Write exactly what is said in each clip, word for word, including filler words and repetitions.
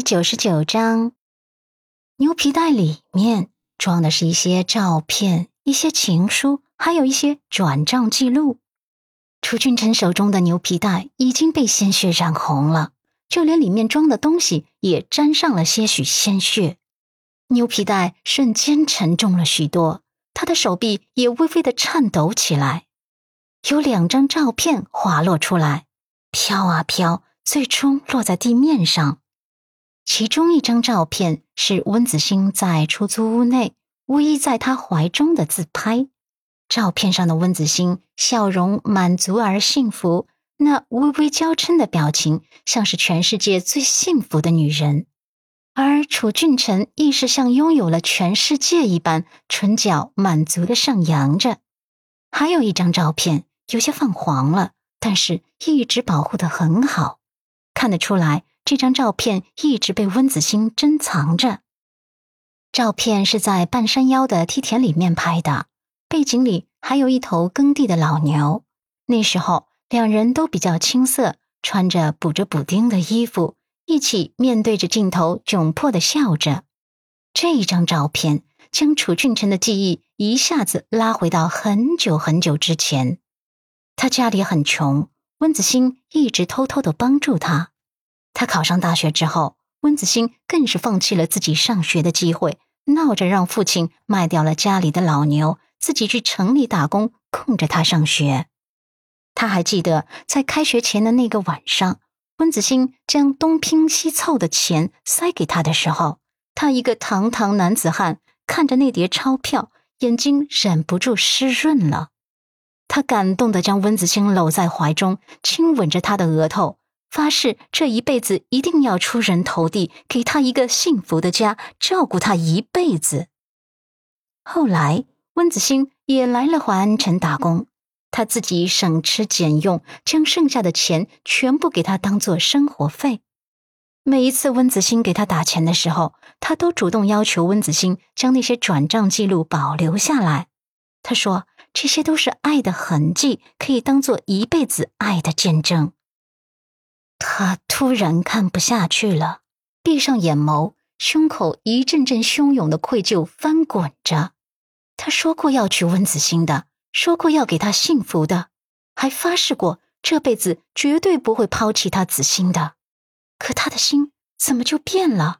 第九十九章，牛皮袋里面装的是一些照片，一些情书，还有一些转账记录。楚俊辰手中的牛皮袋已经被鲜血染红了，就连里面装的东西也沾上了些许鲜血。牛皮袋瞬间沉重了许多，他的手臂也微微地颤抖起来。有两张照片滑落出来，飘啊飘，最终落在地面上。其中一张照片是温子星在出租屋内乌依在他怀中的自拍。照片上的温子星笑容满足而幸福，那微微娇嗔的表情像是全世界最幸福的女人。而楚俊辰亦是像拥有了全世界一般，唇角满足地上扬着。还有一张照片有些泛黄了，但是一直保护得很好，看得出来这张照片一直被温子星珍藏着。照片是在半山腰的梯田里面拍的，背景里还有一头耕地的老牛。那时候两人都比较青涩，穿着补着补丁的衣服，一起面对着镜头窘迫地笑着。这一张照片将楚俊辰的记忆一下子拉回到很久很久之前。他家里很穷，温子星一直偷偷地帮助他。他考上大学之后，温子星更是放弃了自己上学的机会，闹着让父亲卖掉了家里的老牛，自己去城里打工，供着他上学。他还记得在开学前的那个晚上，温子星将东拼西凑的钱塞给他的时候，他一个堂堂男子汉看着那叠钞票，眼睛忍不住湿润了。他感动地将温子星搂在怀中，亲吻着他的额头，发誓这一辈子一定要出人头地，给他一个幸福的家，照顾他一辈子。后来温子星也来了淮安城打工，他自己省吃俭用，将剩下的钱全部给他当作生活费。每一次温子星给他打钱的时候，他都主动要求温子星将那些转账记录保留下来。他说这些都是爱的痕迹，可以当作一辈子爱的见证。他突然看不下去了，闭上眼眸，胸口一阵阵汹涌的愧疚翻滚着。他说过要娶温子星的，说过要给他幸福的，还发誓过这辈子绝对不会抛弃他子星的。可他的心怎么就变了？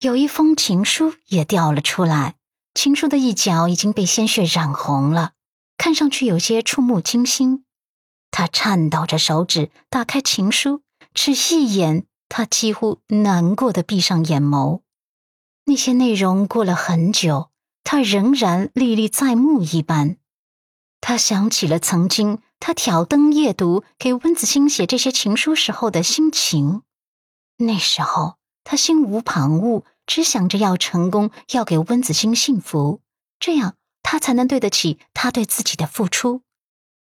有一封情书也掉了出来，情书的一角已经被鲜血染红了，看上去有些触目惊心。他颤抖着手指打开情书，只一眼，他几乎难过地闭上眼眸。那些内容过了很久，他仍然历历在目一般。他想起了曾经他挑灯夜读给温子星写这些情书时候的心情。那时候他心无旁骛，只想着要成功，要给温子星幸福，这样他才能对得起他对自己的付出。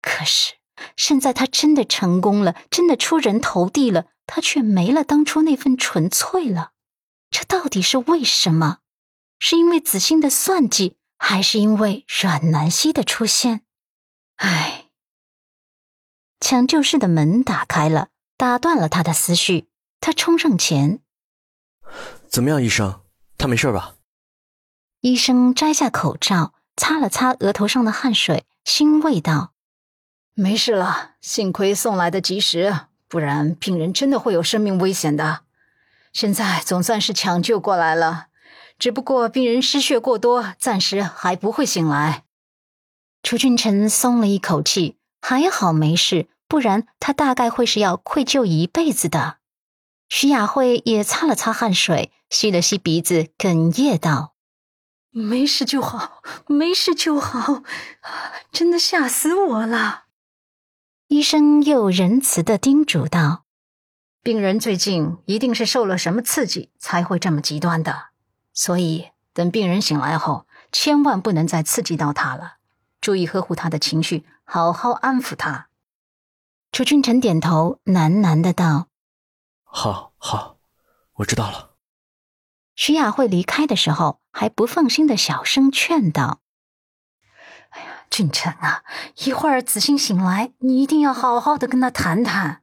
可是现在他真的成功了，真的出人头地了，他却没了当初那份纯粹了。这到底是为什么？是因为子星的算计，还是因为阮南希的出现？唉。抢救室的门打开了，打断了他的思绪。他冲上前。怎么样，医生？他没事吧？医生摘下口罩，擦了擦额头上的汗水，欣慰道。没事了，幸亏送来的及时，不然病人真的会有生命危险的。现在总算是抢救过来了，只不过病人失血过多，暂时还不会醒来。楚俊辰松了一口气，还好没事，不然他大概会是要愧疚一辈子的。徐雅慧也擦了擦汗水，吸了吸鼻子，哽咽道。没事就好，没事就好，真的吓死我了。医生又仁慈地叮嘱道，病人最近一定是受了什么刺激才会这么极端的，所以等病人醒来后，千万不能再刺激到他了，注意呵护他的情绪，好好安抚他。楚俊辰点头喃喃地道，好好，我知道了。徐雅慧离开的时候还不放心地小声劝道，哎呀，俊辰啊，一会儿子星醒来，你一定要好好的跟他谈谈。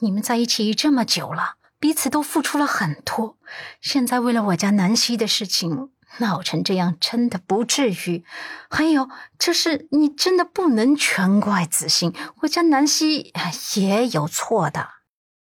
你们在一起这么久了，彼此都付出了很多，现在为了我家南希的事情闹成这样，真的不至于。还有就是你真的不能全怪子欣，我家南希也有错的。